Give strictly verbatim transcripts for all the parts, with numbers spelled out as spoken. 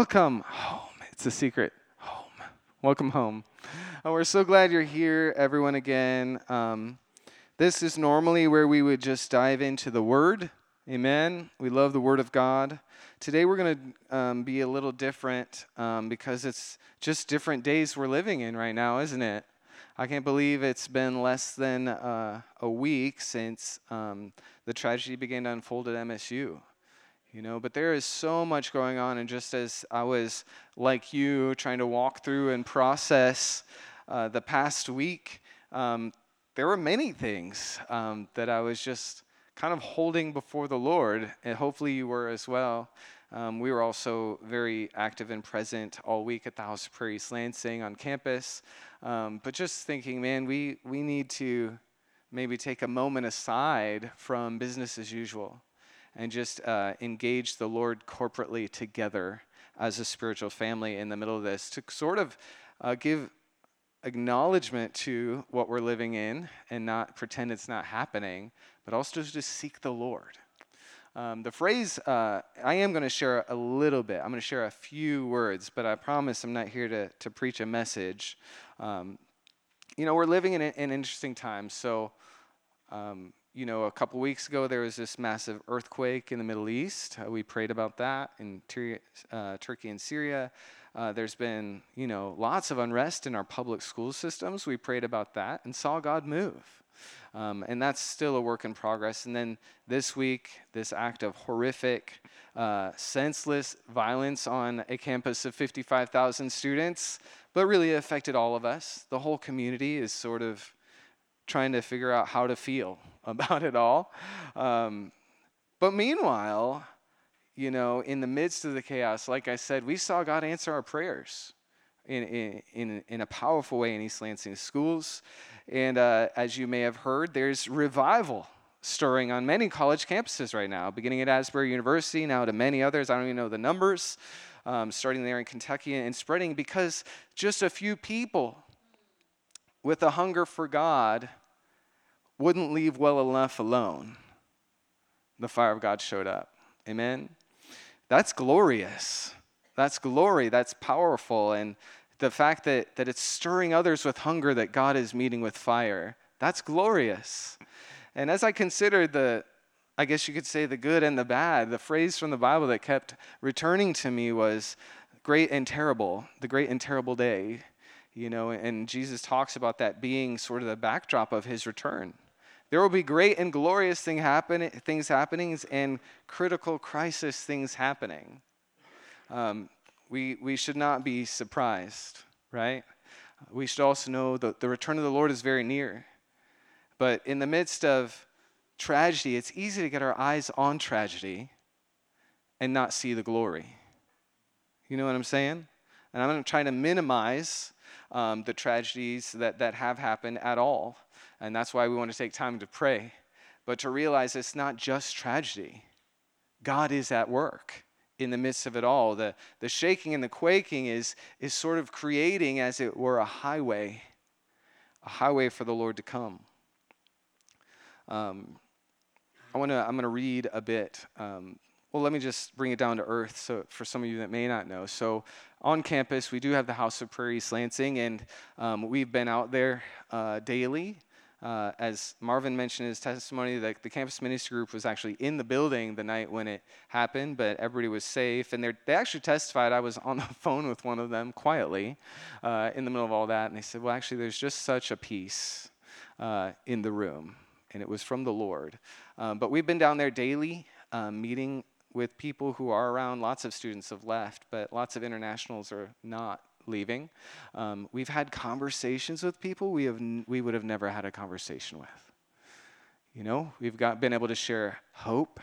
Welcome home. It's a secret. Home. Welcome home. Oh, we're so glad you're here, everyone, again. Um, this is normally where we would just dive into the Word. Amen. We love the Word of God. Today we're going to um, be a little different um, because it's just different days we're living in right now, isn't it? I can't believe it's been less than uh, a week since um, the tragedy began to unfold at M S U. You know, but there is so much going on, and just as I was, like you, trying to walk through and process uh, the past week, um, there were many things um, that I was just kind of holding before the Lord, and hopefully you were as well. Um, we were also very active and present all week at the House of Prayer Lansing on campus, um, but just thinking, man, we, we need to maybe take a moment aside from business as usual and just uh, engage the Lord corporately together as a spiritual family in the middle of this to sort of uh, give acknowledgement to what we're living in and not pretend it's not happening, but also to seek the Lord. Um, the phrase, uh, I am going to share a little bit. I'm going to share a few words, but I promise I'm not here to, to preach a message. Um, you know, we're living in, in interesting times, so... Um, You know, a couple weeks ago, there was this massive earthquake in the Middle East. Uh, we prayed about that in Tur- uh, Turkey and Syria. Uh, there's been, you know, lots of unrest in our public school systems. We prayed about that and saw God move. Um, and that's still a work in progress. And then this week, this act of horrific, uh, senseless violence on a campus of fifty-five thousand students, but really affected all of us. The whole community is sort of trying to figure out how to feel about it all. Um, but meanwhile, you know, in the midst of the chaos, like I said, we saw God answer our prayers in in, in, in a powerful way in East Lansing schools. And uh, as you may have heard, there's revival stirring on many college campuses right now, beginning at Asbury University, now to many others. I don't even know the numbers, um, starting there in Kentucky and spreading because just a few people with a hunger for God wouldn't leave well enough alone. The fire of God showed up. Amen? That's glorious. That's glory. That's powerful. And the fact that, that it's stirring others with hunger that God is meeting with fire, that's glorious. And as I considered the, I guess you could say the good and the bad, the phrase from the Bible that kept returning to me was great and terrible, the great and terrible day. You know, and Jesus talks about that being sort of the backdrop of his return. There will be great and glorious thing happen, things happening and critical crisis things happening. Um, we we should not be surprised, right? We should also know that the return of the Lord is very near. But in the midst of tragedy, it's easy to get our eyes on tragedy and not see the glory. You know what I'm saying? And I'm going to try to minimize um, the tragedies that, that have happened at all. And that's why we want to take time to pray. But to realize it's not just tragedy. God is at work in the midst of it all. The, the shaking and the quaking is, is sort of creating, as it were, a highway. A highway for the Lord to come. Um, I want to, I'm going to read a bit. Um, Well, let me just bring it down to earth so for some of you that may not know. So on campus, we do have the House of Prayer East Lansing, and um, we've been out there uh, daily. Uh, as Marvin mentioned in his testimony, the, the campus ministry group was actually in the building the night when it happened, but everybody was safe. And they actually testified. I was on the phone with one of them quietly uh, in the middle of all that, and they said, well, actually, there's just such a peace uh, in the room, and it was from the Lord. Um, but we've been down there daily, uh, meeting with people who are around. Lots of students have left, but lots of internationals are not leaving. Um, we've had conversations with people we have n- we would have never had a conversation with. You know, we've got been able to share hope.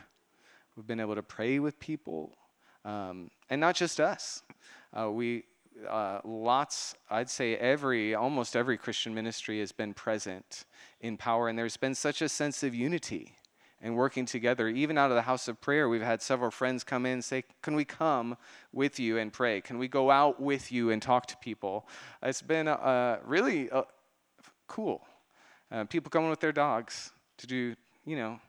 We've been able to pray with people, um, and not just us. Uh, we uh, lots, I'd say every, almost every Christian ministry has been present in power, and there's been such a sense of unity and working together. Even out of the House of Prayer, we've had several friends come in and say, can we come with you and pray? Can we go out with you and talk to people? It's been uh, really uh, cool. Uh, people coming with their dogs to do, you know,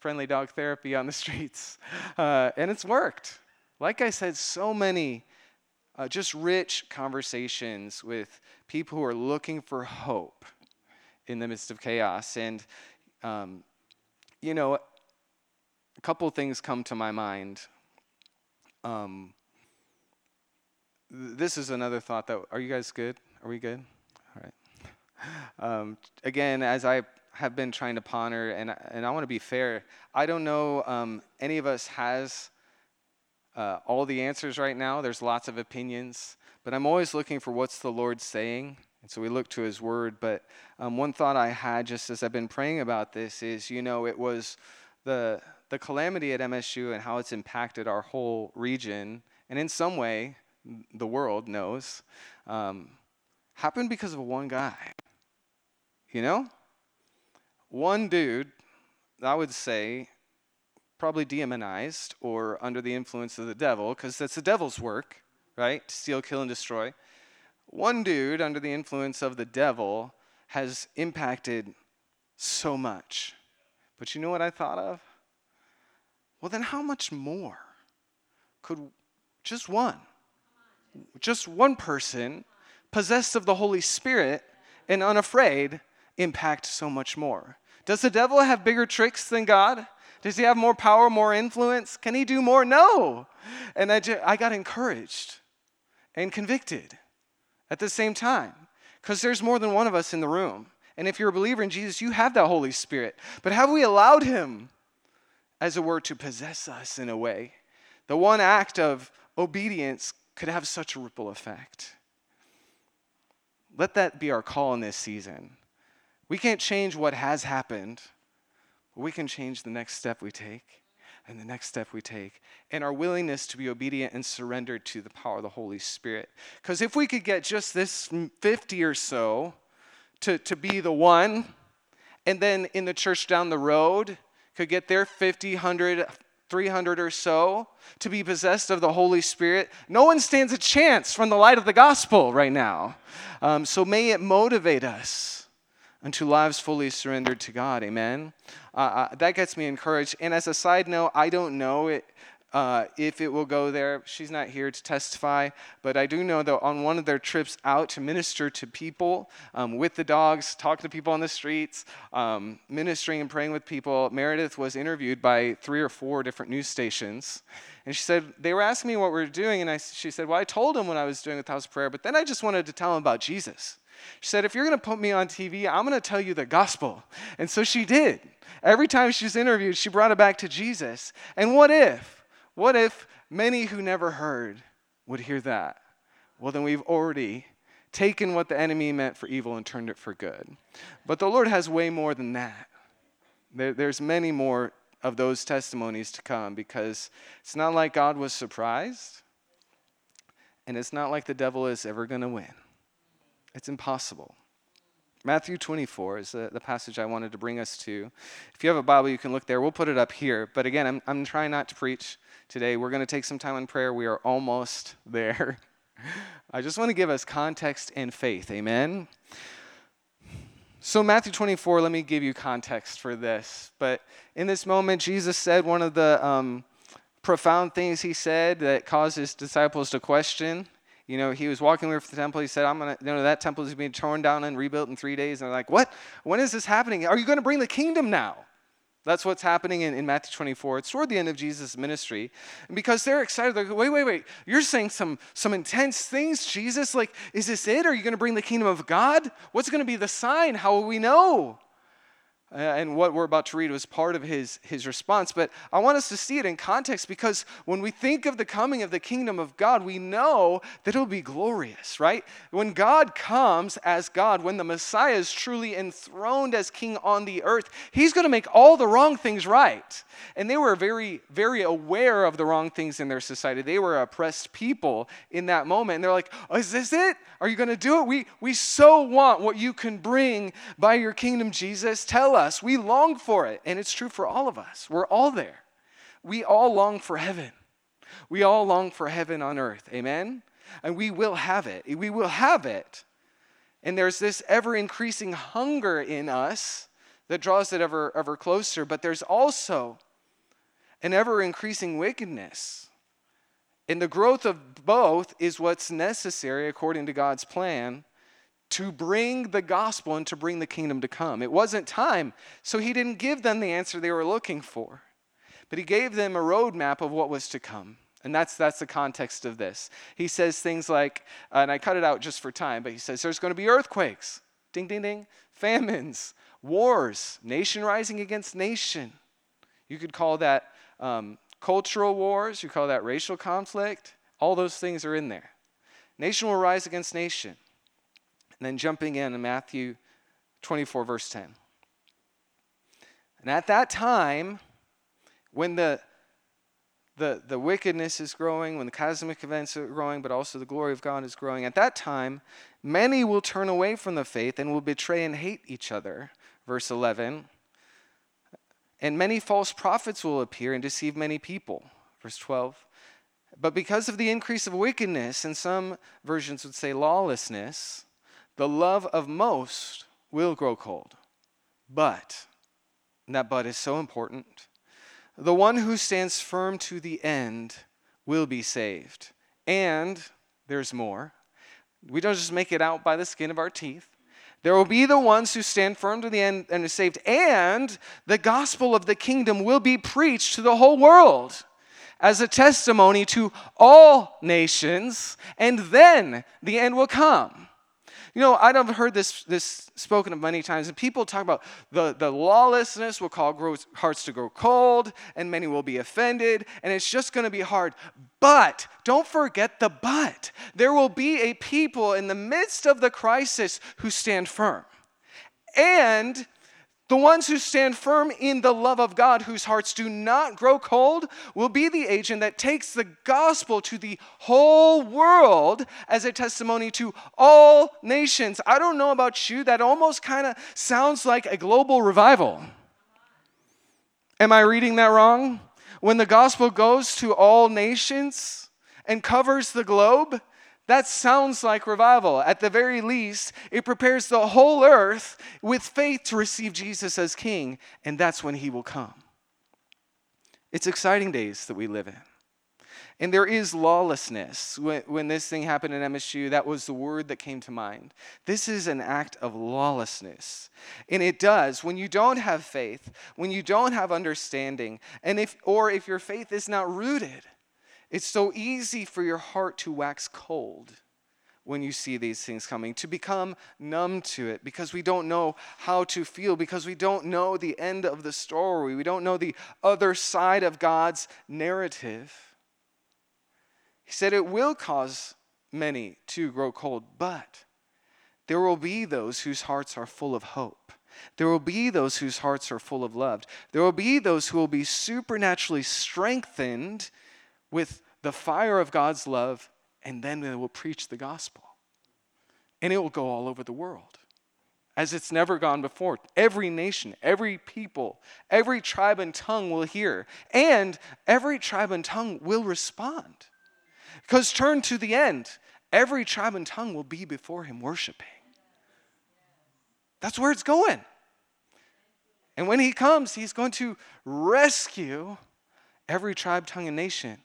friendly dog therapy on the streets. Uh, and it's worked. Like I said, so many uh, just rich conversations with people who are looking for hope in the midst of chaos. And, um, you know, a couple things come to my mind. Um, this is another thought that, are you guys good? Are we good? All right. Um, again, as I have been trying to ponder, and, and I want to be fair, I don't know um, any of us has uh, all the answers right now. There's lots of opinions, but I'm always looking for what's the Lord saying, and so we look to his word. But um, one thought I had just as I've been praying about this is, you know, it was the the calamity at M S U and how it's impacted our whole region, and in some way, the world knows, um, happened because of one guy, you know? One dude, I would say, probably demonized or under the influence of the devil, because that's the devil's work, right? To steal, kill, and destroy. One dude under the influence of the devil has impacted so much. But you know what I thought of? Well, then how much more could just one, just one person possessed of the Holy Spirit and unafraid impact so much more? Does the devil have bigger tricks than God? Does he have more power, more influence? Can he do more? No. And I, just, I got encouraged and convicted at the same time, because there's more than one of us in the room. And if you're a believer in Jesus, you have that Holy Spirit. But have we allowed him, as it were, to possess us in a way? The one act of obedience could have such a ripple effect. Let that be our call in this season. We can't change what has happened, but we can change the next step we take and the next step we take and our willingness to be obedient and surrender to the power of the Holy Spirit. Because if we could get just this fifty or so to, to be the one, and then in the church down the road could get their fifty, one hundred, three hundred or so to be possessed of the Holy Spirit, no one stands a chance from the light of the gospel right now. Um, so may it motivate us unto lives fully surrendered to God, amen? Uh, uh, that gets me encouraged. And as a side note, I don't know it, uh, if it will go there. She's not here to testify, but I do know that on one of their trips out to minister to people um, with the dogs, talking to people on the streets, um, ministering and praying with people, Meredith was interviewed by three or four different news stations. And she said, they were asking me what we were doing, and I, she said, well, I told them what I was doing with House of Prayer, but then I just wanted to tell them about Jesus. She said, if you're going to put me on T V, I'm going to tell you the gospel. And so she did. Every time she was interviewed, she brought it back to Jesus. And what if, what if many who never heard would hear that? Well, then we've already taken what the enemy meant for evil and turned it for good. But the Lord has way more than that. There, there's many more of those testimonies to come, because it's not like God was surprised, and it's not like the devil is ever going to win. It's impossible. Matthew twenty-four is the, the passage I wanted to bring us to. If you have a Bible, you can look there. We'll put it up here. But again, I'm, I'm trying not to preach today. We're going to take some time in prayer. We are almost there. I just want to give us context and faith. Amen? So Matthew twenty-four, let me give you context for this. But in this moment, Jesus said one of the um, profound things he said that caused his disciples to question. You know, he was walking over the temple. He said, I'm going to, you know, that temple is being torn down and rebuilt in three days. And they're like, what? When is this happening? Are you going to bring the kingdom now? That's what's happening in, in Matthew twenty-four. It's toward the end of Jesus' ministry. And because they're excited, they're like, wait, wait, wait. You're saying some, some intense things, Jesus. Like, is this it? Are you going to bring the kingdom of God? What's going to be the sign? How will we know? Uh, and what we're about to read was part of his, his response. But I want us to see it in context, because when we think of the coming of the kingdom of God, we know that it'll be glorious, right? When God comes as God, when the Messiah is truly enthroned as king on the earth, he's going to make all the wrong things right. And they were very, very aware of the wrong things in their society. They were oppressed people in that moment. And they're like, oh, is this it? Are you going to do it? We, we so want what you can bring by your kingdom, Jesus. Tell us. Us. We long for it, and it's true for all of us. We're all there. We all long for heaven. We all long for heaven on earth, amen? And we will have it. We will have it. And there's this ever-increasing hunger in us that draws it ever, ever closer, but there's also an ever-increasing wickedness And the growth of both is what's necessary according to God's plan to bring the gospel and to bring the kingdom to come. It wasn't time, so he didn't give them the answer they were looking for. But he gave them a roadmap of what was to come. And that's that's the context of this. He says things like, and I cut it out just for time, but he says there's going to be earthquakes, ding, ding, ding, famines, wars, nation rising against nation. You could call that um, cultural wars. You call that racial conflict. All those things are in there. Nation will rise against nation. And then jumping in in Matthew twenty-four, verse ten. And at that time, when the, the, the wickedness is growing, when the cosmic events are growing, but also the glory of God is growing, at that time, many will turn away from the faith and will betray and hate each other. Verse eleven. And many false prophets will appear and deceive many people. Verse twelve. But because of the increase of wickedness, and some versions would say lawlessness, the love of most will grow cold. But, and that but is so important, the one who stands firm to the end will be saved. And there's more. We don't just make it out by the skin of our teeth. There will be the ones who stand firm to the end and are saved. And the gospel of the kingdom will be preached to the whole world as a testimony to all nations. And then the end will come. You know, I've heard this this spoken of many times, and people talk about the, the lawlessness will cause hearts to grow cold, and many will be offended, and it's just going to be hard. But, don't forget the but. There will be a people in the midst of the crisis who stand firm. And the ones who stand firm in the love of God, whose hearts do not grow cold, will be the agent that takes the gospel to the whole world as a testimony to all nations. I don't know about you, that almost kind of sounds like a global revival. Am I reading that wrong? When the gospel goes to all nations and covers the globe, that sounds like revival. At the very least, it prepares the whole earth with faith to receive Jesus as King, and that's when he will come. It's exciting days that we live in. And there is lawlessness. When, when this thing happened in M S U, that was the word that came to mind. This is an act of lawlessness. And it does. When you don't have faith, when you don't have understanding, and if or if your faith is not rooted, it's so easy for your heart to wax cold when you see these things coming, to become numb to it because we don't know how to feel, because we don't know the end of the story. We don't know the other side of God's narrative. He said it will cause many to grow cold, but there will be those whose hearts are full of hope. There will be those whose hearts are full of love. There will be those who will be supernaturally strengthened with the fire of God's love, and then they will preach the gospel. And it will go all over the world, as it's never gone before. Every nation, every people, every tribe and tongue will hear, and every tribe and tongue will respond. Because turn to the end, every tribe and tongue will be before him worshiping. That's where it's going. And when he comes, he's going to rescue every tribe, tongue, and nation.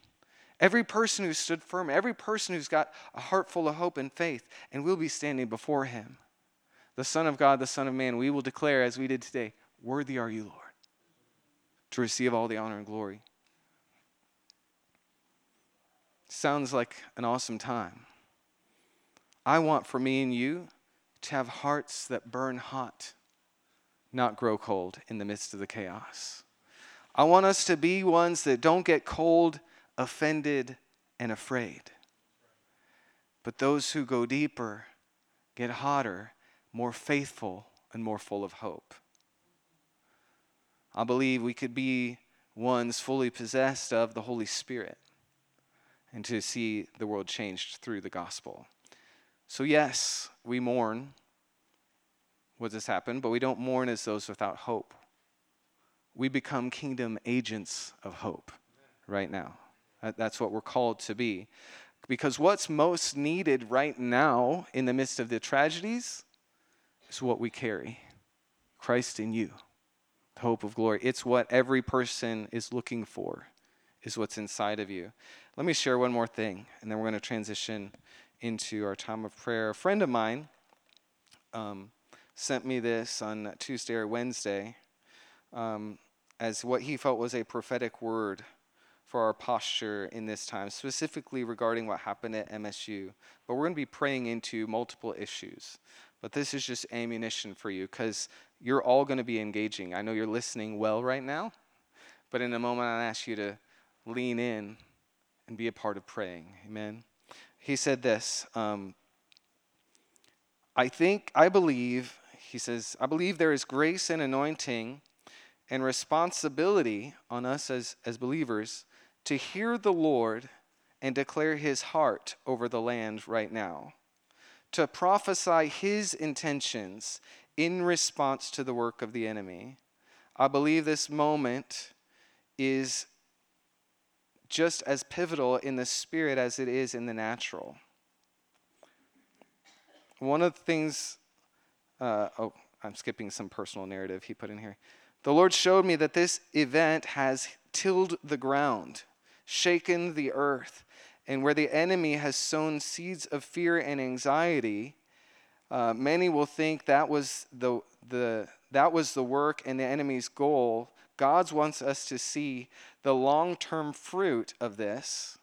Every person who stood firm, every person who's got a heart full of hope and faith, and we'll be standing before him. The Son of God, the Son of Man, we will declare as we did today, worthy are you, Lord, to receive all the honor and glory. Sounds like an awesome time. I want for me and you to have hearts that burn hot, not grow cold in the midst of the chaos. I want us to be ones that don't get cold, offended, and afraid. But those who go deeper get hotter, more faithful, and more full of hope. I believe we could be ones fully possessed of the Holy Spirit and to see the world changed through the gospel. So yes, we mourn what has happened, but we don't mourn as those without hope. We become kingdom agents of hope right now. That's what we're called to be. Because what's most needed right now in the midst of the tragedies is what we carry. Christ in you, the hope of glory. It's what every person is looking for is what's inside of you. Let me share one more thing, and then we're going to transition into our time of prayer. A friend of mine um, sent me this on Tuesday or Wednesday um, as what he felt was a prophetic word for our posture in this time, specifically regarding what happened at M S U. But we're going to be praying into multiple issues. But this is just ammunition for you, because you're all going to be engaging. I know you're listening well right now, but in a moment I'll ask you to lean in and be a part of praying. Amen. He said this, um, I think, I believe, he says, I believe there is grace and anointing and responsibility on us as, as believers to hear the Lord and declare his heart over the land right now, to prophesy his intentions in response to the work of the enemy. I believe this moment is just as pivotal in the spirit as it is in the natural. One of the things, uh, oh, I'm skipping some personal narrative he put in here. The Lord showed me that this event has tilled the ground, shaken the earth, and where the enemy has sown seeds of fear and anxiety, uh, many will think that was the the that was the work and the enemy's goal. God wants us to see the long-term fruit of this.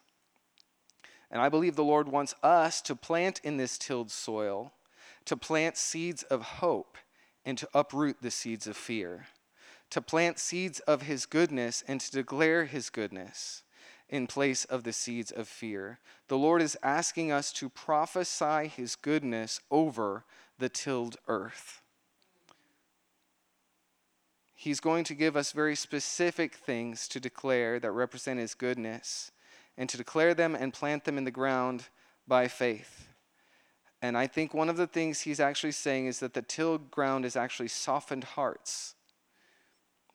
And I believe the Lord wants us to plant in this tilled soil, to plant seeds of hope and to uproot the seeds of fear, to plant seeds of his goodness and to declare his goodness in place of the seeds of fear. The Lord is asking us to prophesy his goodness over the tilled earth. He's going to give us very specific things to declare that represent his goodness, and to declare them and plant them in the ground by faith. And I think one of the things he's actually saying is that the tilled ground is actually softened hearts,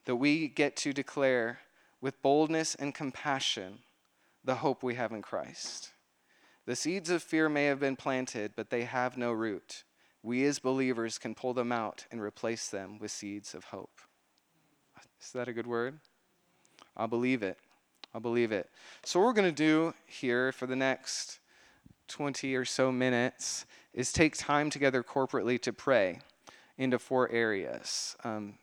that we get to declare with boldness and compassion the hope we have in Christ. The seeds of fear may have been planted, but they have no root. We as believers can pull them out and replace them with seeds of hope. Is that a good word? I believe it. I believe it. So what we're going to do here for the next twenty or so minutes is take time together corporately to pray into four areas. Um,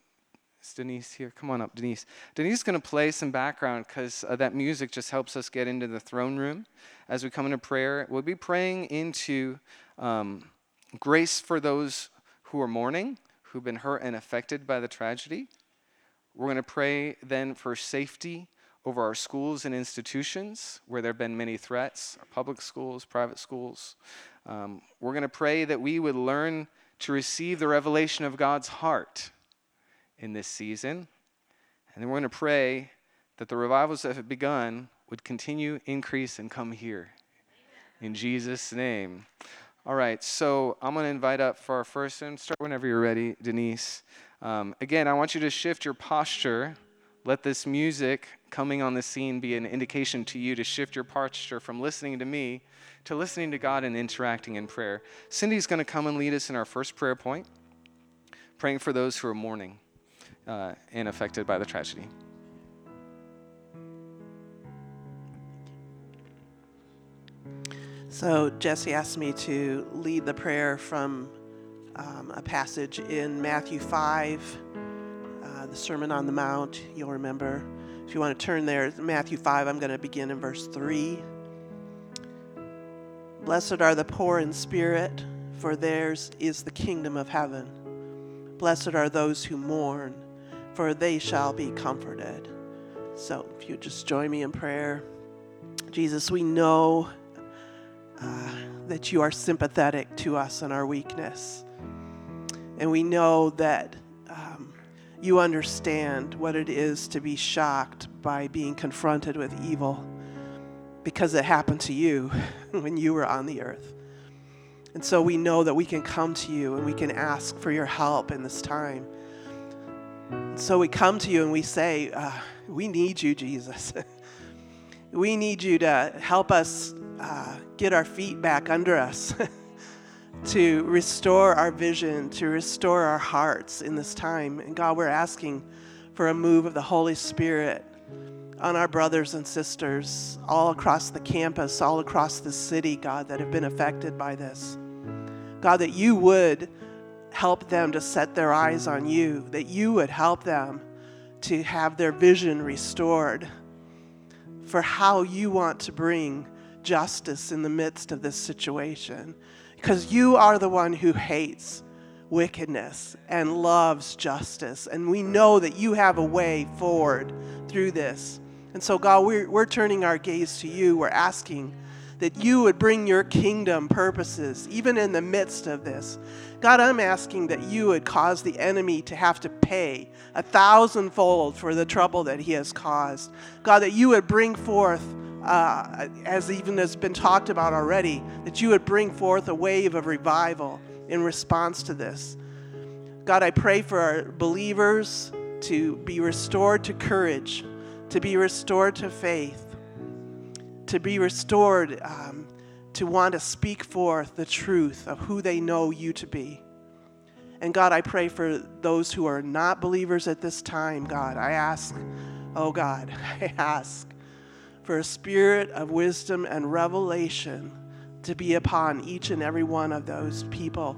is Denise here? Come on up, Denise. Denise is going to play some background because uh, that music just helps us get into the throne room as we come into prayer. We'll be praying into um, grace for those who are mourning, who've been hurt and affected by the tragedy. We're going to pray then for safety over our schools and institutions where there have been many threats, our public schools, private schools. Um, we're going to pray that we would learn to receive the revelation of God's heart in this season. And then we're going to pray that the revivals that have begun would continue, increase, and come here. In Jesus' name. All right, so I'm going to invite up for our first one. Start whenever you're ready, Denise. Um, again, I want you to shift your posture. Let this music coming on the scene be an indication to you to shift your posture from listening to me to listening to God and interacting in prayer. Cindy's going to come and lead us in our first prayer point, praying for those who are mourning uh, and affected by the tragedy. So Jesse asked me to lead the prayer from Um, a passage in Matthew five, uh, the Sermon on the Mount, you'll remember. If you want to turn there, Matthew five, I'm going to begin in verse three. Blessed are the poor in spirit, for theirs is the kingdom of heaven. Blessed are those who mourn, for they shall be comforted. So if you just join me in prayer. Jesus, we know uh, that you are sympathetic to us in our weakness. And we know that um, you understand what it is to be shocked by being confronted with evil, because it happened to you when you were on the earth. And so we know that we can come to you and we can ask for your help in this time. And so we come to you and we say, uh, we need you, Jesus. We need you to help us uh, get our feet back under us. To restore our vision, to restore our hearts in this time. And God, we're asking for a move of the Holy Spirit on our brothers and sisters all across the campus, all across the city, God, that have been affected by this. God, that you would help them to set their eyes on you, that you would help them to have their vision restored for how you want to bring justice in the midst of this situation. Because you are the one who hates wickedness and loves justice. And we know that you have a way forward through this. And so, God, we're, we're turning our gaze to you. We're asking that you would bring your kingdom purposes, even in the midst of this. God, I'm asking that you would cause the enemy to have to pay a thousandfold for the trouble that he has caused. God, that you would bring forth, uh, as even has been talked about already, that you would bring forth a wave of revival in response to this. God, I pray for our believers to be restored to courage, to be restored to faith, to be restored um, to want to speak forth the truth of who they know you to be. And God, I pray for those who are not believers at this time, God. I ask, oh God, I ask for a spirit of wisdom and revelation to be upon each and every one of those people,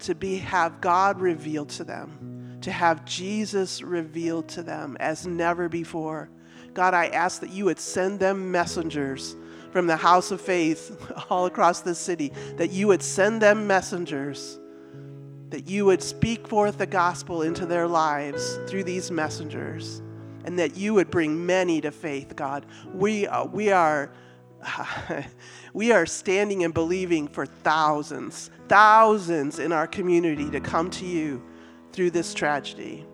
to be have God revealed to them, to have Jesus revealed to them as never before. God, I ask that you would send them messengers from the house of faith all across the city, that you would send them messengers, that you would speak forth the gospel into their lives through these messengers, and that you would bring many to faith, God. We, uh, we are uh, we are standing and believing for thousands, thousands in our community to come to you through this tragedy.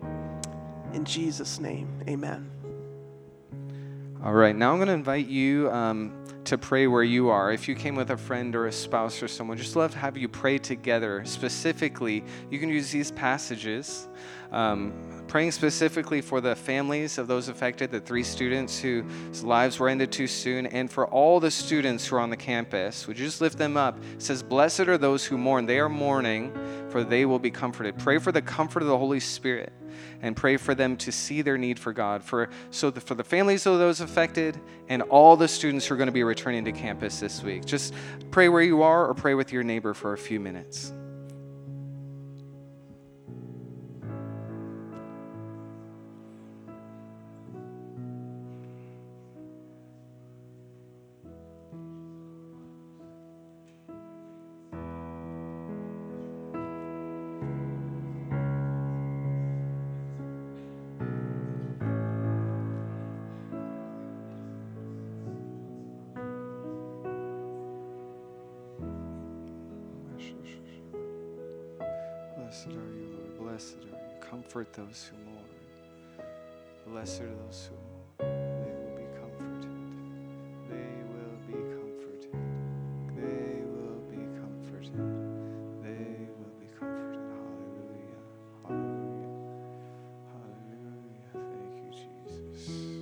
In Jesus' name, amen. All right, now I'm going to invite you um, to pray where you are. If you came with a friend or a spouse or someone, just love to have you pray together. Specifically, you can use these passages, um, praying specifically for the families of those affected, the three students whose lives were ended too soon, and for all the students who are on the campus. Would you just lift them up? It says, "Blessed are those who mourn. They are mourning, for they will be comforted." Pray for the comfort of the Holy Spirit, and pray for them to see their need for God, for so the, for the families of those affected and all the students who are going to be returning to campus this week. Just pray where you are or pray with your neighbor for a few minutes. Comfort those who mourn. Blessed are those who mourn. They will be comforted. They will be comforted. They will be comforted. They will be comforted. Hallelujah. Hallelujah. Hallelujah. Thank you, Jesus.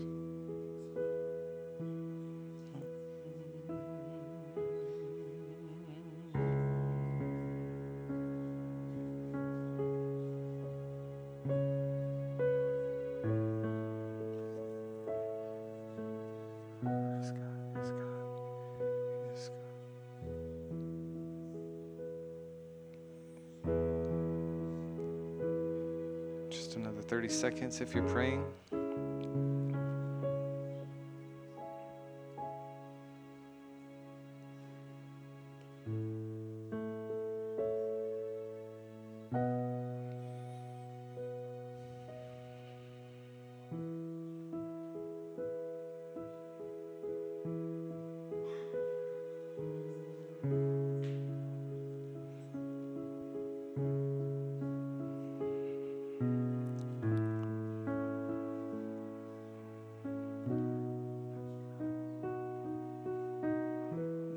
Seconds if you're praying.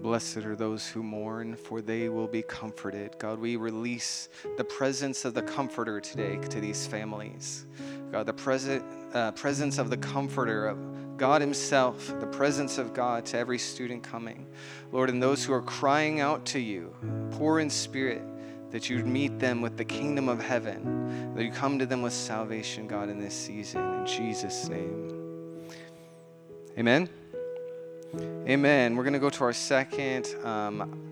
Blessed are those who mourn, for they will be comforted. God, we release the presence of the Comforter today to these families. God, the present, uh, presence of the Comforter, of God himself, the presence of God to every student coming. Lord, and those who are crying out to you, poor in spirit, that you'd meet them with the kingdom of heaven, that you come to them with salvation, God, in this season. In Jesus' name. Amen? Amen. We're going to go to our second. Um,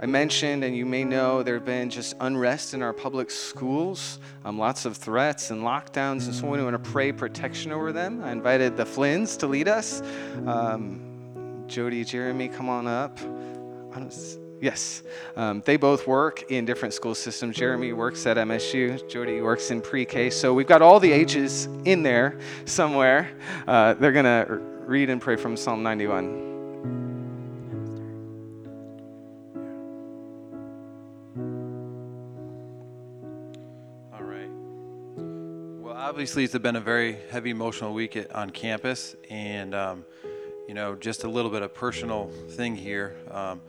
I mentioned, and you may know, there have been just unrest in our public schools, um, lots of threats and lockdowns, and so we want to pray protection over them. I invited the Flynns to lead us. Um, Jody, Jeremy, come on up. Yes. Um, they both work in different school systems. Jeremy works at M S U. Jody works in pre-K. So we've got all the ages in there somewhere. Uh, they're going to read and pray from Psalm ninety-one. All right. Well, obviously, it's been a very heavy emotional week at, on campus. And, um, you know, just a little bit of personal thing here. Um,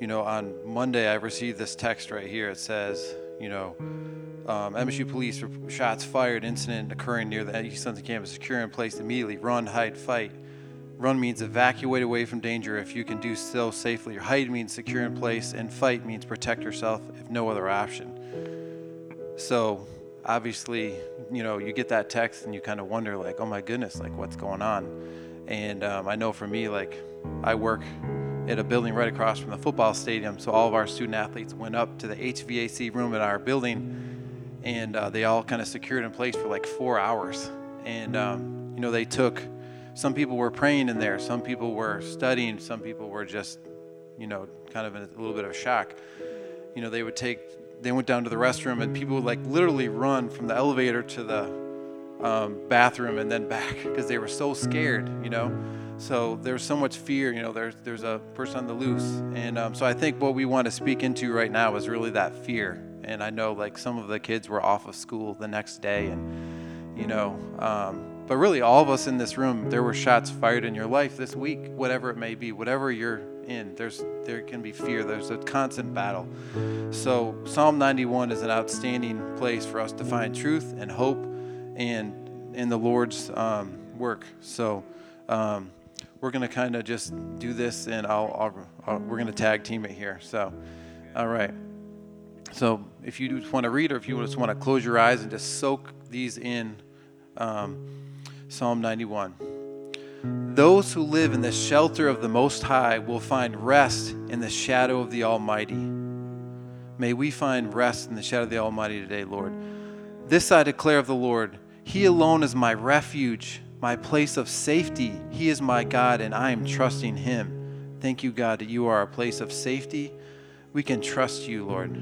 You know, on Monday, I received this text right here. It says, you know, um, M S U police shots fired incident occurring near the East Lansing campus. Secure in place immediately. Run, hide, fight. Run means evacuate away from danger if you can do so safely. Hide means secure in place, and fight means protect yourself if no other option. So, obviously, you know, you get that text and you kind of wonder, like, oh my goodness, like, what's going on? And um, I know for me, like, I work at a building right across from the football stadium. So all of our student athletes went up to the H V A C room in our building, and uh, they all kind of secured in place for like four hours. And, um, you know, they took, some people were praying in there, some people were studying, some people were just, you know, kind of in a little bit of shock. You know, they would take, they went down to the restroom, and people would like literally run from the elevator to the um, bathroom and then back because they were so scared, you know. So there's so much fear, you know, there's there's a person on the loose. And um, so I think what we want to speak into right now is really that fear. And I know, like, some of the kids were off of school the next day. And, you know, um, but really all of us in this room, there were shots fired in your life this week, whatever it may be, whatever you're in, there's there can be fear. There's a constant battle. So Psalm ninety-one is an outstanding place for us to find truth and hope and in the Lord's um, work. So um we're going to kind of just do this, and I'll, I'll, I'll we're going to tag team it here. So, all right. So if you just want to read, or if you just want to close your eyes and just soak these in, um, Psalm ninety-one. Those who live in the shelter of the Most High will find rest in the shadow of the Almighty. May we find rest in the shadow of the Almighty today, Lord. This I declare of the Lord. He alone is my refuge, my place of safety. He is my God, and I am trusting him. Thank you, God, that you are a place of safety. We can trust you, Lord.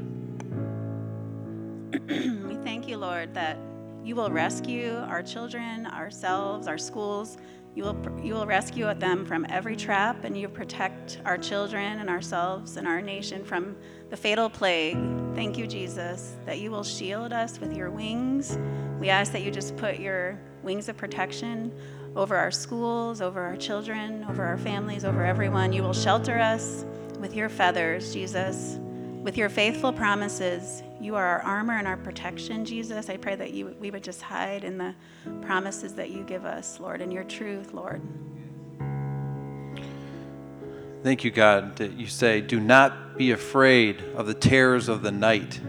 We thank you, Lord, that you will rescue our children, ourselves, our schools. You will, you will rescue them from every trap, and you protect our children and ourselves and our nation from the fatal plague. Thank you, Jesus, that you will shield us with your wings. We ask that you just put your wings of protection over our schools, over our children, over our families, over everyone. You will shelter us with your feathers, Jesus. With your faithful promises, you are our armor and our protection, Jesus. I pray that you, we would just hide in the promises that you give us, Lord, in your truth, Lord. Thank you, God, that you say, do not be afraid of the terrors of the night.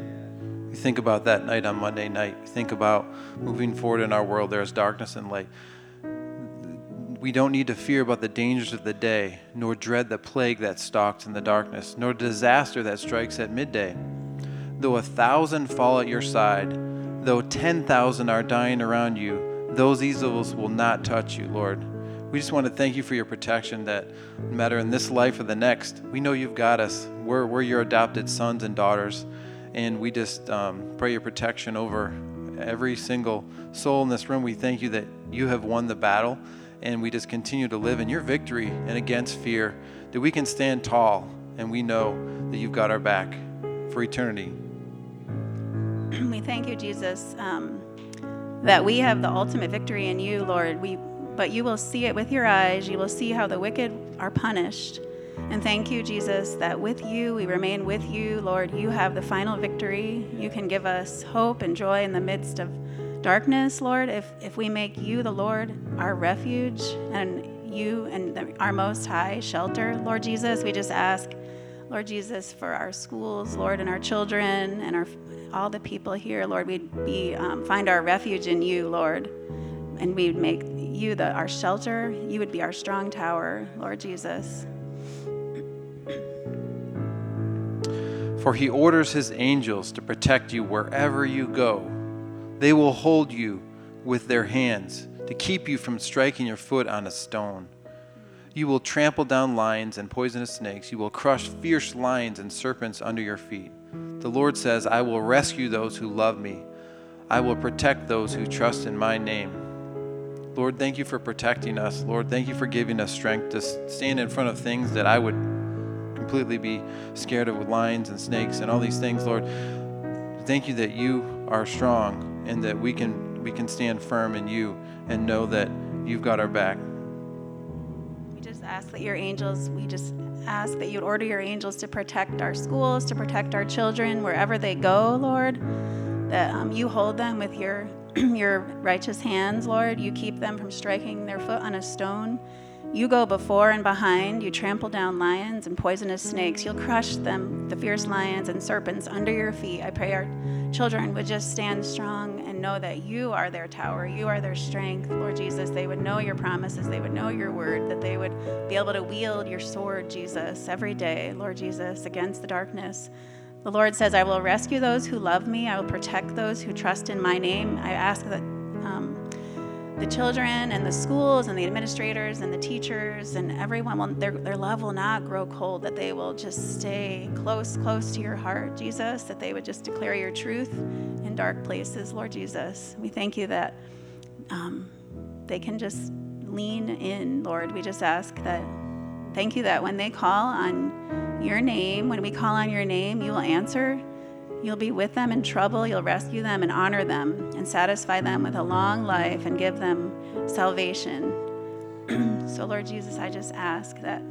Think about that night on Monday night. Think about moving forward in our world. There's darkness and light. We don't need to fear about the dangers of the day, nor dread the plague that stalks in the darkness, nor disaster that strikes at midday. Though a thousand fall at your side, though ten thousand are dying around you, those evils will not touch you, Lord. We just want to thank you for your protection, that no matter in this life or the next, we know you've got us. We're, we're your adopted sons and daughters. And we just um, pray your protection over every single soul in this room. We thank you that you have won the battle, and we just continue to live in your victory and against fear, that we can stand tall, and we know that you've got our back for eternity. We thank you, Jesus, um, that we have the ultimate victory in you, Lord. We, but you will see it with your eyes. You will see how the wicked are punished. And thank you, Jesus, that with you, we remain with you, Lord. You have the final victory. You can give us hope and joy in the midst of darkness, Lord, if, if we make you, the Lord, our refuge, and you and the, our Most High shelter. Lord Jesus, we just ask, Lord Jesus, for our schools, Lord, and our children and our all the people here, Lord, we'd be um, find our refuge in you, Lord, and we'd make you, the, our shelter. You would be our strong tower, Lord Jesus. For he orders his angels to protect you wherever you go. They will hold you with their hands to keep you from striking your foot on a stone. You will trample down lions and poisonous snakes. You will crush fierce lions and serpents under your feet. The Lord says, I will rescue those who love me. I will protect those who trust in my name. Lord, thank you for protecting us. Lord, thank you for giving us strength to stand in front of things that I would completely be scared of, with lions and snakes and all these things, Lord. Thank you that you are strong and that we can we can stand firm in you and know that you've got our back. We just ask that your angels, we just ask that you'd order your angels to protect our schools, to protect our children wherever they go, Lord, that um, you hold them with your, your righteous hands, Lord. You keep them from striking their foot on a stone. You go before and behind. You trample down lions and poisonous snakes. You'll crush them, the fierce lions and serpents, under your feet. I pray our children would just stand strong and know that you are their tower. You are their strength, Lord Jesus. They would know your promises. They would know your word, that they would be able to wield your sword, Jesus, every day, Lord Jesus, against the darkness. The Lord says, I will rescue those who love me. I will protect those who trust in my name. I ask that um, the children and the schools and the administrators and the teachers and everyone, will, their, their love will not grow cold, that they will just stay close, close to your heart, Jesus, that they would just declare your truth in dark places, Lord Jesus. We thank you that um, they can just lean in, Lord. We just ask that, thank you that when they call on your name, when we call on your name, you will answer. You'll be with them in trouble. You'll rescue them and honor them and satisfy them with a long life and give them salvation. So, Lord Jesus, I just ask that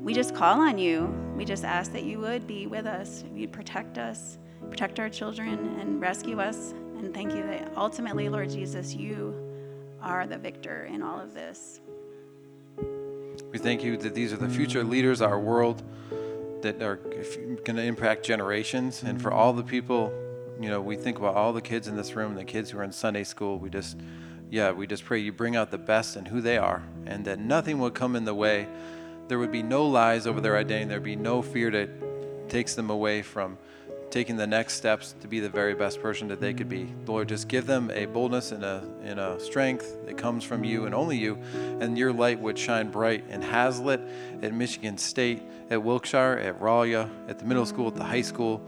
we just call on you. We just ask that you would be with us. You'd protect us, protect our children, and rescue us. And thank you that ultimately, Lord Jesus, you are the victor in all of this. We thank you that these are the future leaders of our world, that are going to impact generations. And for all the people, you know, we think about all the kids in this room, the kids who are in Sunday school, we just, yeah, we just pray you bring out the best in who they are, and that nothing will come in the way. There would be no lies over their identity. There'd be no fear that takes them away from taking the next steps to be the very best person that they could be. Lord, just give them a boldness and a, and a strength that comes from you and only you, and your light would shine bright in Hazlitt, at Michigan State, at Wilkes-Barre, at Rawlia, at the middle school, at the high school,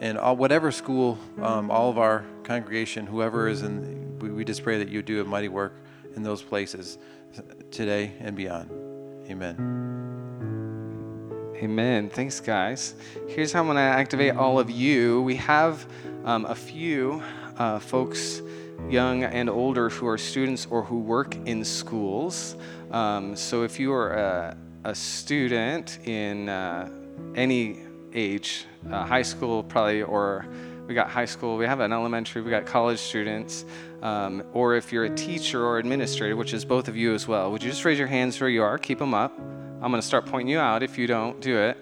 and all, whatever school, um, all of our congregation, whoever is in, we, we just pray that you do a mighty work in those places today and beyond. Amen. Amen. Thanks, guys. Here's how I'm going to activate all of you. We have um, a few uh, folks, young and older, who are students or who work in schools. Um, so if you are a, a student in uh, any age, uh, high school probably, or we got high school, we have an elementary, we got college students, um, or if you're a teacher or administrator, which is both of you as well, would you just raise your hands where you are? Keep them up. I'm going to start pointing you out if you don't do it.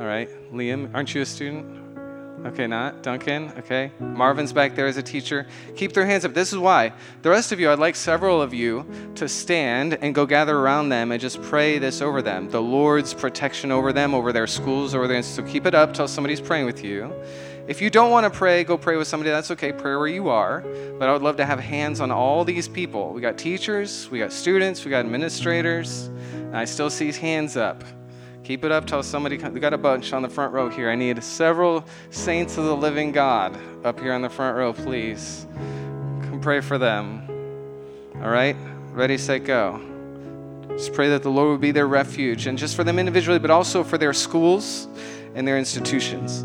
All right. Liam, aren't you a student? Okay, not. Duncan, okay. Marvin's back there as a teacher. Keep their hands up. This is why. The rest of you, I'd like several of you to stand and go gather around them and just pray this over them. The Lord's protection over them, over their schools, over their... So keep it up till somebody's praying with you. If you don't want to pray, go pray with somebody. That's okay. Pray where you are. But I would love to have hands on all these people. We got teachers. We got students. We got administrators. And I still see hands up. Keep it up till somebody comes. We got a bunch on the front row here. I need several saints of the living God up here on the front row, please. Come pray for them. All right? Ready, set, go. Just pray that the Lord would be their refuge. And just for them individually, but also for their schools and their institutions.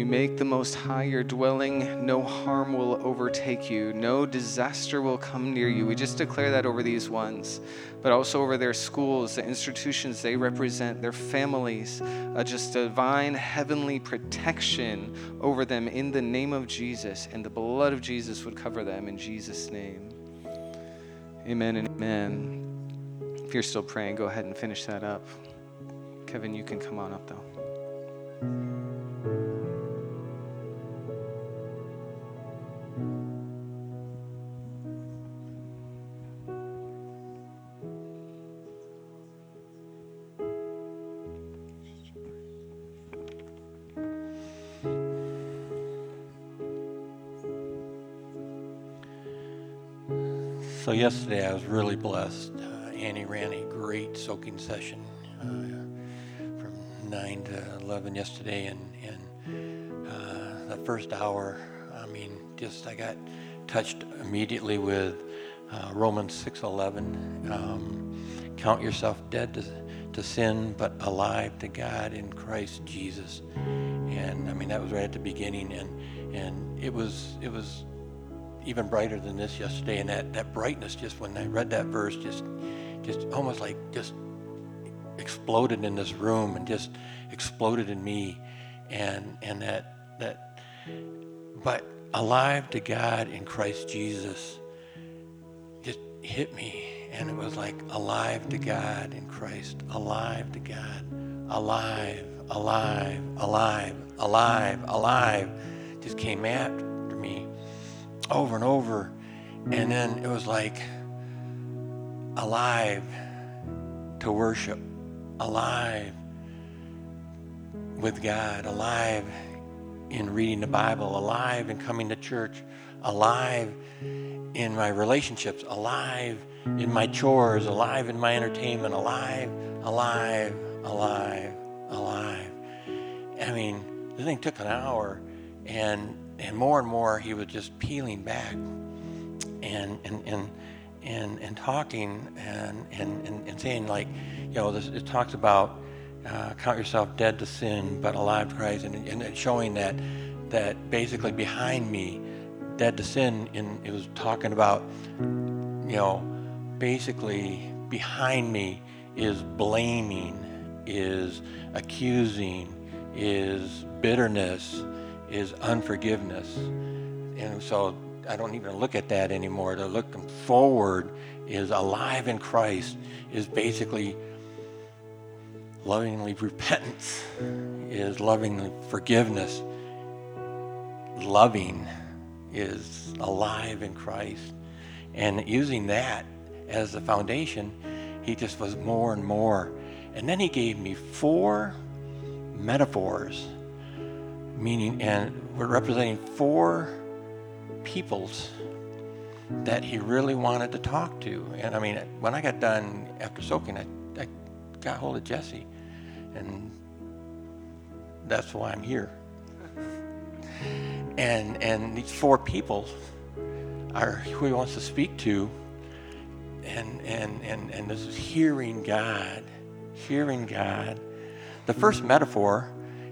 You make the Most High your dwelling. No harm will overtake you. No disaster will come near you. We just declare that over these ones, but also over their schools, the institutions they represent, their families, uh, just divine heavenly protection over them in the name of Jesus, and the blood of Jesus would cover them in Jesus' name. Amen and amen. If you're still praying, go ahead and finish that up. Kevin, you can come on up though. So yesterday I was really blessed. Uh, Annie ran a great soaking session uh, from nine to eleven yesterday, and, and uh, the first hour, I mean, just I got touched immediately with uh, Romans six eleven. Um, count yourself dead to, to sin, but alive to God in Christ Jesus. And I mean, that was right at the beginning, and and it was it was. even brighter than this yesterday, and that, that brightness, just when I read that verse, just just almost like just exploded in this room and just exploded in me, and and that that but alive to God in Christ Jesus just hit me, and it was like alive to God in Christ, alive to God, alive, alive, alive, alive, alive, just came after me over and over. And then it was like alive to worship, alive with God, alive in reading the Bible, alive in coming to church, alive in my relationships, alive in my chores, alive in my entertainment, alive, alive, alive, alive. I mean, the thing took an hour, and And more and more, he was just peeling back and and and and, and talking and, and and and saying, like, you know, this, it talks about uh, count yourself dead to sin, but alive to Christ, and, and and showing that that basically behind me, dead to sin, and it was talking about, you know, basically behind me is blaming, is accusing, is bitterness, is unforgiveness. And so I don't even look at that anymore. To looking forward is alive in Christ, is basically lovingly repentance, is lovingly forgiveness. Loving is alive in Christ. And using that as the foundation, he just was more and more. And then he gave me four metaphors, meaning, and we're representing four peoples that he really wanted to talk to. And I mean, when I got done after soaking, I, I got hold of Jesse, and that's why I'm here. And and these four people are who he wants to speak to, and and and, and this is hearing God, hearing God. The first metaphor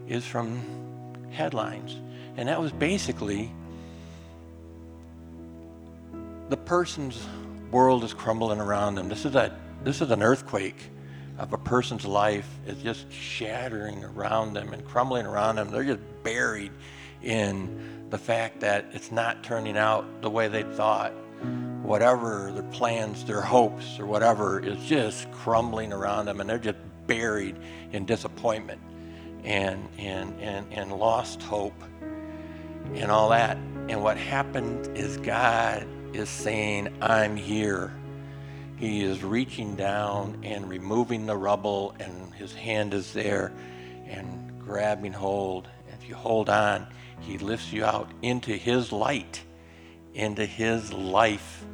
is from headlines, and that was basically the person's world is crumbling around them. This is a this is an earthquake of a person's life. It's just shattering around them and crumbling around them. They're just buried in the fact that it's not turning out the way they thought. Whatever their plans, their hopes, or whatever is just crumbling around them, and they're just buried in disappointment and and and and lost hope and all that. And what happened is God is saying, I'm here. He is reaching down and removing the rubble, and his hand is there and grabbing hold. If you hold on, he lifts you out into his light, into his life,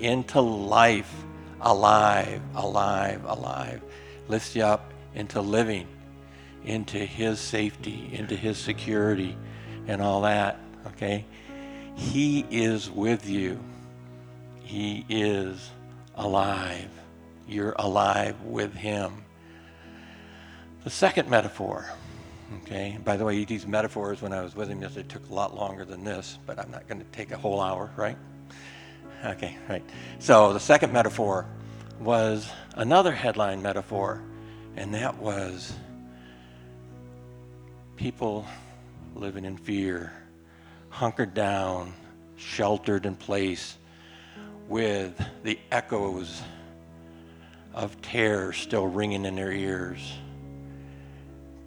into life, alive, alive, alive, lifts you up into living, into his safety, into his security, and all that, okay? He is with you. He is alive. You're alive with him. The second metaphor Okay. By the way, he used metaphors when I was with him yesterday. It took a lot longer than this, but I'm not going to take a whole hour, right? Okay, right. So the second metaphor was another headline metaphor, and that was people living in fear, hunkered down, sheltered in place with the echoes of terror still ringing in their ears,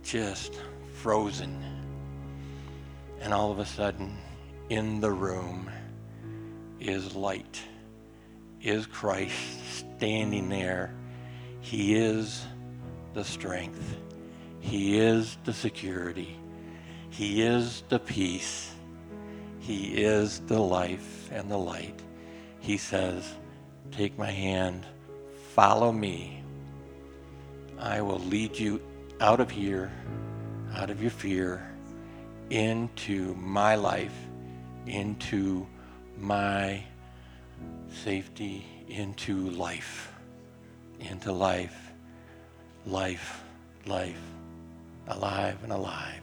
just frozen. And all of a sudden, in the room is light, is Christ standing there. He is the strength. He is the security. He is the peace. He is the life and the light. He says, take my hand, follow me. I will lead you out of here, out of your fear, into my life, into my safety, into life, into life, life, life, alive and alive.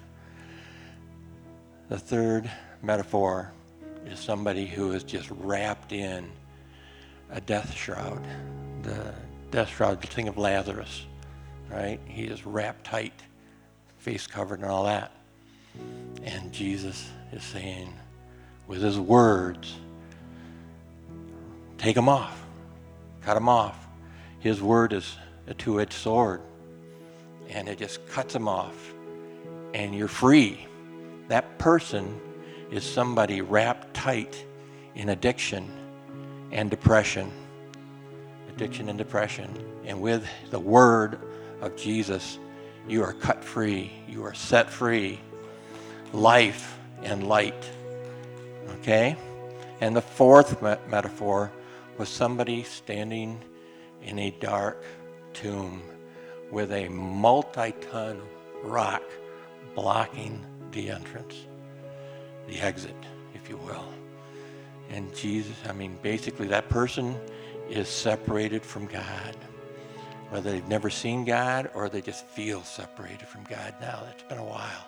The third metaphor is somebody who is just wrapped in a death shroud. The death shroud, think of Lazarus, right? He is wrapped tight, face covered and all that. And Jesus is saying with his words, take him off, cut him off. His word is a two-edged sword, and it just cuts him off, and you're free. That person is somebody wrapped tight in addiction and depression, addiction and depression. And with the word of Jesus, you are cut free. You are set free. Life and light. Okay? And the fourth met- metaphor was somebody standing in a dark tomb with a multi-ton rock blocking the entrance, the exit, if you will. And Jesus, I mean, basically that person is separated from God. Whether they've never seen God or they just feel separated from God now. It's been a while.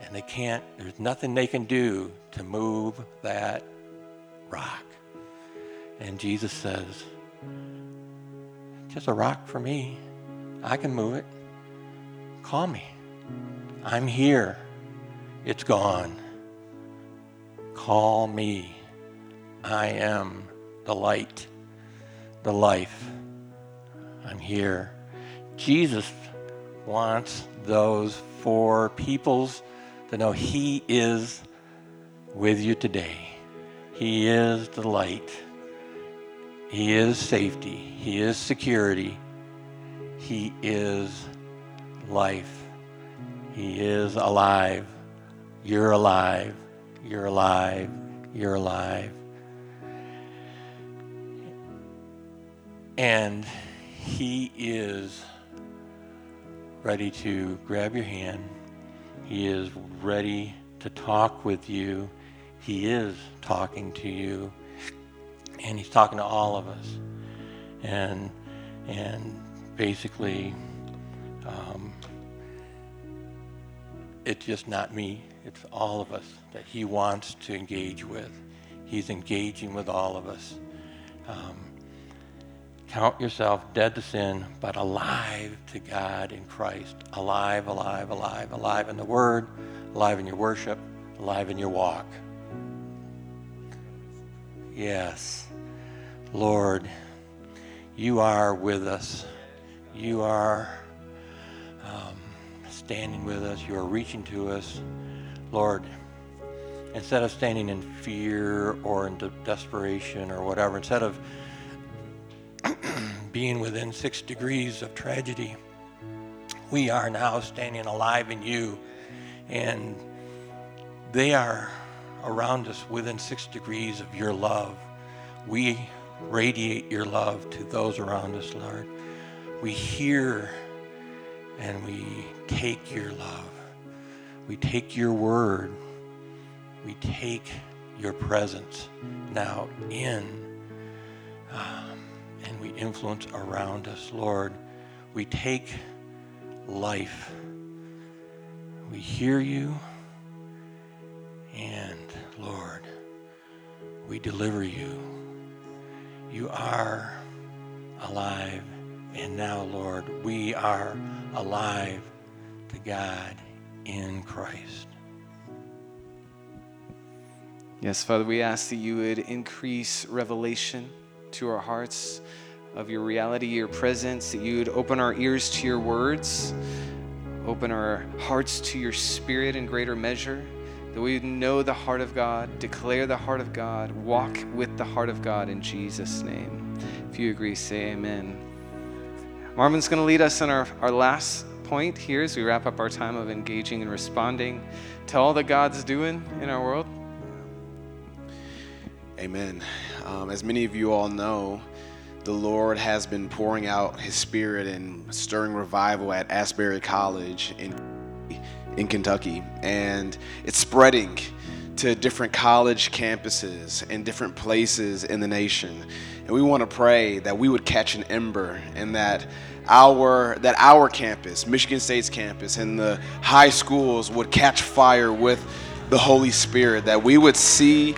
And they can't, there's nothing they can do to move that rock. And Jesus says, just a rock for me. I can move it. Call me. I'm here. It's gone. Call me. I am the light, the life. I'm here. Jesus wants those four peoples to know he is with you today. He is the light. He is safety. He is security. He is life. He is alive. You're alive, you're alive, you're alive. And he is ready to grab your hand. He is ready to talk with you. He is talking to you. And he's talking to all of us. And and basically, um, it's just not me. It's all of us that he wants to engage with. He's engaging with all of us. Um, count yourself dead to sin, but alive to God in Christ. Alive, alive, alive, alive in the Word, alive in your worship, alive in your walk. Yes. Lord, you are with us. You are um, standing with us. You are reaching to us. Lord, instead of standing in fear or in de- desperation or whatever, instead of being within six degrees of tragedy, we are now standing alive in you, and they are around us within six degrees of your love. We radiate your love to those around us, Lord. We hear and we take your love. We take your word. We take your presence now in, um, and we influence around us, Lord. We take life. We hear you, and Lord, we deliver you. You are alive, and now, Lord, we are alive to God in Christ. Yes, Father, we ask that you would increase revelation to our hearts of your reality, your presence, that you would open our ears to your words, open our hearts to your spirit in greater measure, that we would know the heart of God, declare the heart of God, walk with the heart of God in Jesus' name. If you agree, say amen. Marvin's going to lead us in our, our last point here as we wrap up our time of engaging and responding to all that God's doing in our world. Amen. Um, as many of you all know, the Lord has been pouring out his spirit and stirring revival at Asbury College in, in Kentucky. And it's spreading to different college campuses and different places in the nation. And we want to pray that we would catch an ember and that our that our campus, Michigan State's campus, and the high schools would catch fire with the Holy Spirit, that we would see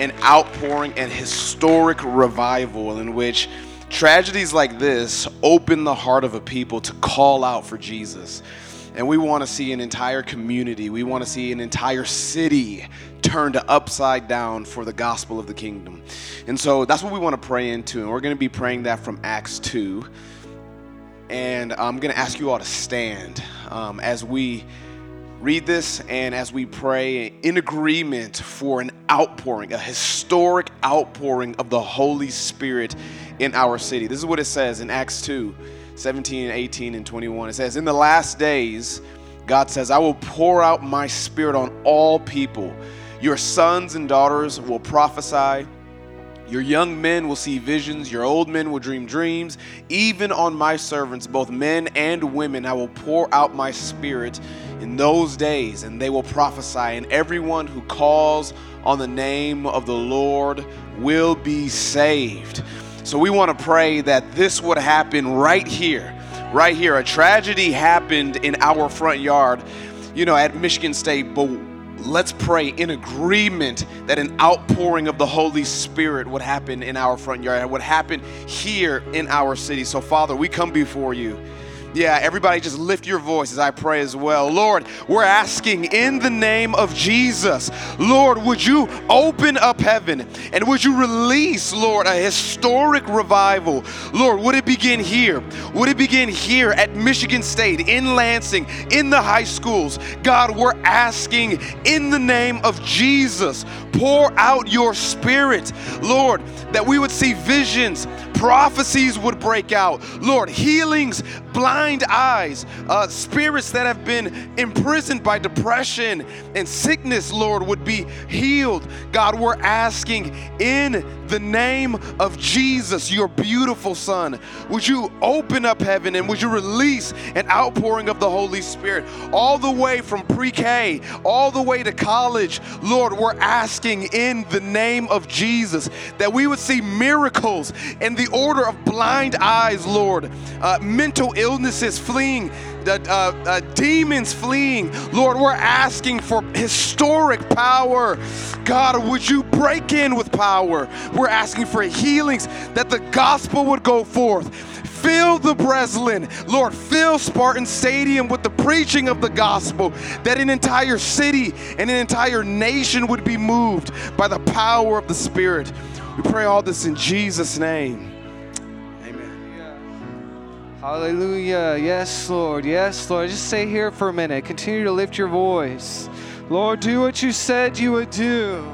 an outpouring and historic revival in which tragedies like this open the heart of a people to call out for Jesus. And we want to see an entire community, we want to see an entire city turned upside down for the gospel of the kingdom. And so that's what we want to pray into, and we're going to be praying that from Acts two. And I'm going to ask you all to stand um, as we read this and as we pray in agreement for an outpouring, a historic outpouring of the Holy Spirit in our city. This is what it says in Acts two, seventeen and eighteen and twenty-one. It says, "In the last days, God says, I will pour out my spirit on all people. Your sons and daughters will prophesy. Your young men will see visions. Your old men will dream dreams. Even on my servants, both men and women, I will pour out my spirit in those days, and they will prophesy, and everyone who calls on the name of the Lord will be saved." So we want to pray that this would happen right here, right here. A tragedy happened in our front yard, you know, at Michigan State, but let's pray in agreement that an outpouring of the Holy Spirit would happen in our front yard, would happen here in our city. So Father, we come before you. Yeah, everybody just lift your voice as I pray as well. Lord, we're asking in the name of Jesus, Lord, would you open up heaven and would you release, Lord, a historic revival? Lord, would it begin here? Would it begin here at Michigan State, in Lansing, in the high schools? God, we're asking in the name of Jesus, pour out your spirit, Lord, that we would see visions, prophecies would break out. Lord, healings, blind eyes, uh, spirits that have been imprisoned by depression and sickness, Lord, would be healed. God, we're asking in the name of Jesus, your beautiful Son, would you open up heaven and would you release an outpouring of the Holy Spirit all the way from pre-K, all the way to college? Lord, we're asking in the name of Jesus that we would see miracles in the order of blind eyes, Lord, uh, mental illnesses fleeing, uh, uh, demons fleeing. Lord, we're asking for historic power. God, would you break in with power? We're asking for healings, that the gospel would go forth. Fill the Breslin, Lord, fill Spartan Stadium with the preaching of the gospel, that an entire city and an entire nation would be moved by the power of the Spirit. We pray all this in Jesus' name. Hallelujah. Yes, Lord. Yes, Lord. Just stay here for a minute. Continue to lift your voice. Lord, do what you said you would do.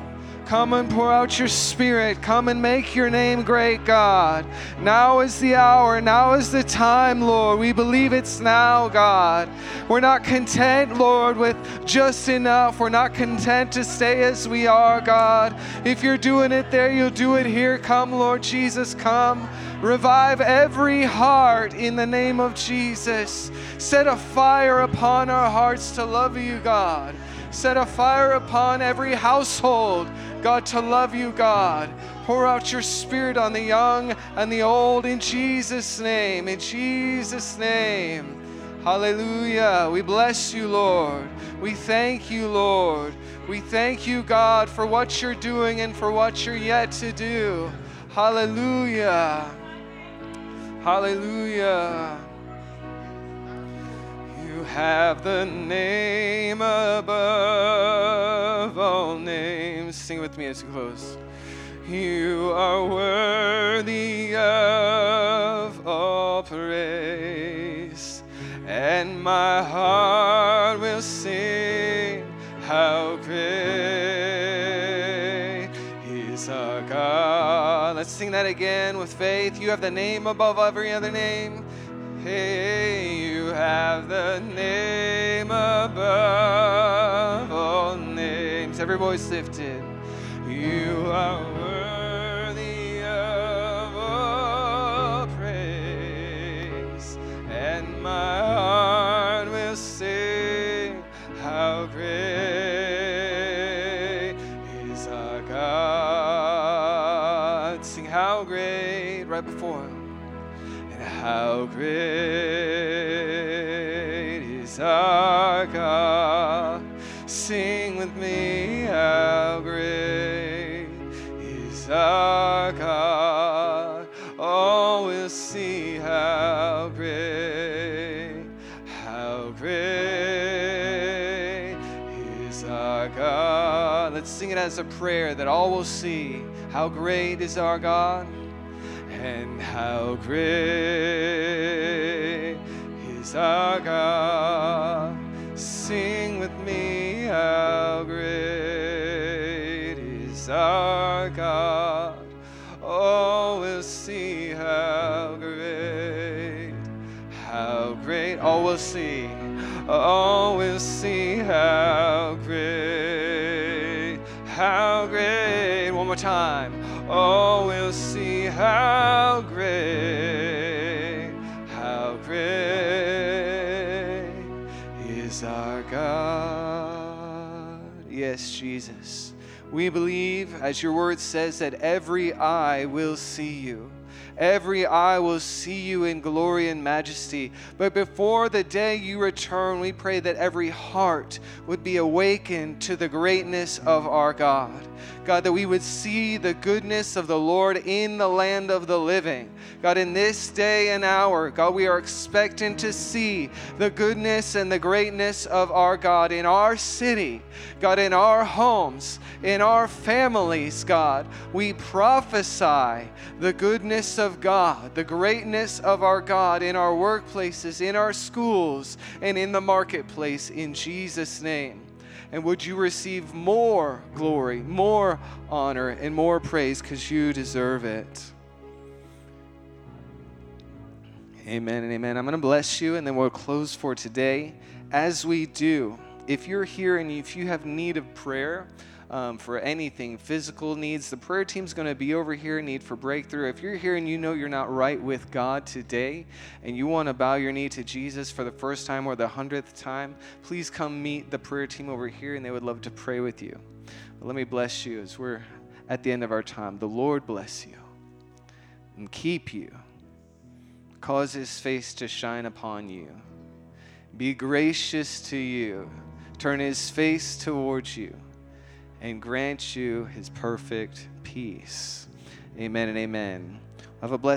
Come and pour out your spirit. Come and make your name great, God. Now is the hour. Now is the time, Lord. We believe it's now, God. We're not content, Lord, with just enough. We're not content to stay as we are, God. If you're doing it there, you'll do it here. Come, Lord Jesus, come. Revive every heart in the name of Jesus. Set a fire upon our hearts to love you, God. Set a fire upon every household, God, to love you, God. Pour out your spirit on the young and the old in Jesus' name, in Jesus' name. Hallelujah. We bless you, Lord. We thank you, Lord. We thank you, God, for what you're doing and for what you're yet to do. Hallelujah. Hallelujah. You have the name above all names. Sing with me as you close. You are worthy of all praise, and my heart will sing how great is our God. Let's sing that again with faith. You have the name above every other name. Hey, you have the name above all names. Every voice lifted. You are worthy of all praise, and my heart will sing how great is our God. Sing how great right before him. And how great is our God. Sing with me, how great is our God. Oh, we'll see how great, how great is our God. Let's sing it as a prayer that all will see. How great is our God, and how great is our God. Sing with me, how great is our God. Oh, we'll see how great, how great. Oh, we'll see. Oh, we'll see how great, how great. One more time. Oh, we'll see how great, how great is our God. Yes, Jesus. We believe, as your word says, that every eye will see you. Every eye will see you in glory and majesty. But before the day you return, we pray that every heart would be awakened to the greatness of our God. God, that we would see the goodness of the Lord in the land of the living. God, in this day and hour, God, we are expectant to see the goodness and the greatness of our God in our city, God, in our homes, in our families, God. We prophesy the goodness of God, the greatness of our God in our workplaces, in our schools, and in the marketplace, in Jesus' name. And would you receive more glory, more honor, and more praise, because you deserve it. Amen and amen. I'm going to bless you, and then we'll close for today. As we do, if you're here and if you have need of prayer, Um, for anything, physical needs, the prayer team's going to be over here, need for breakthrough. If you're here and you know you're not right with God today and you want to bow your knee to Jesus for the first time or the hundredth time, please come meet the prayer team over here and they would love to pray with you. But let me bless you as we're at the end of our time. The Lord bless you and keep you. Cause his face to shine upon you. Be gracious to you. Turn his face towards you. And grant you his perfect peace. Amen and amen. Have a blessed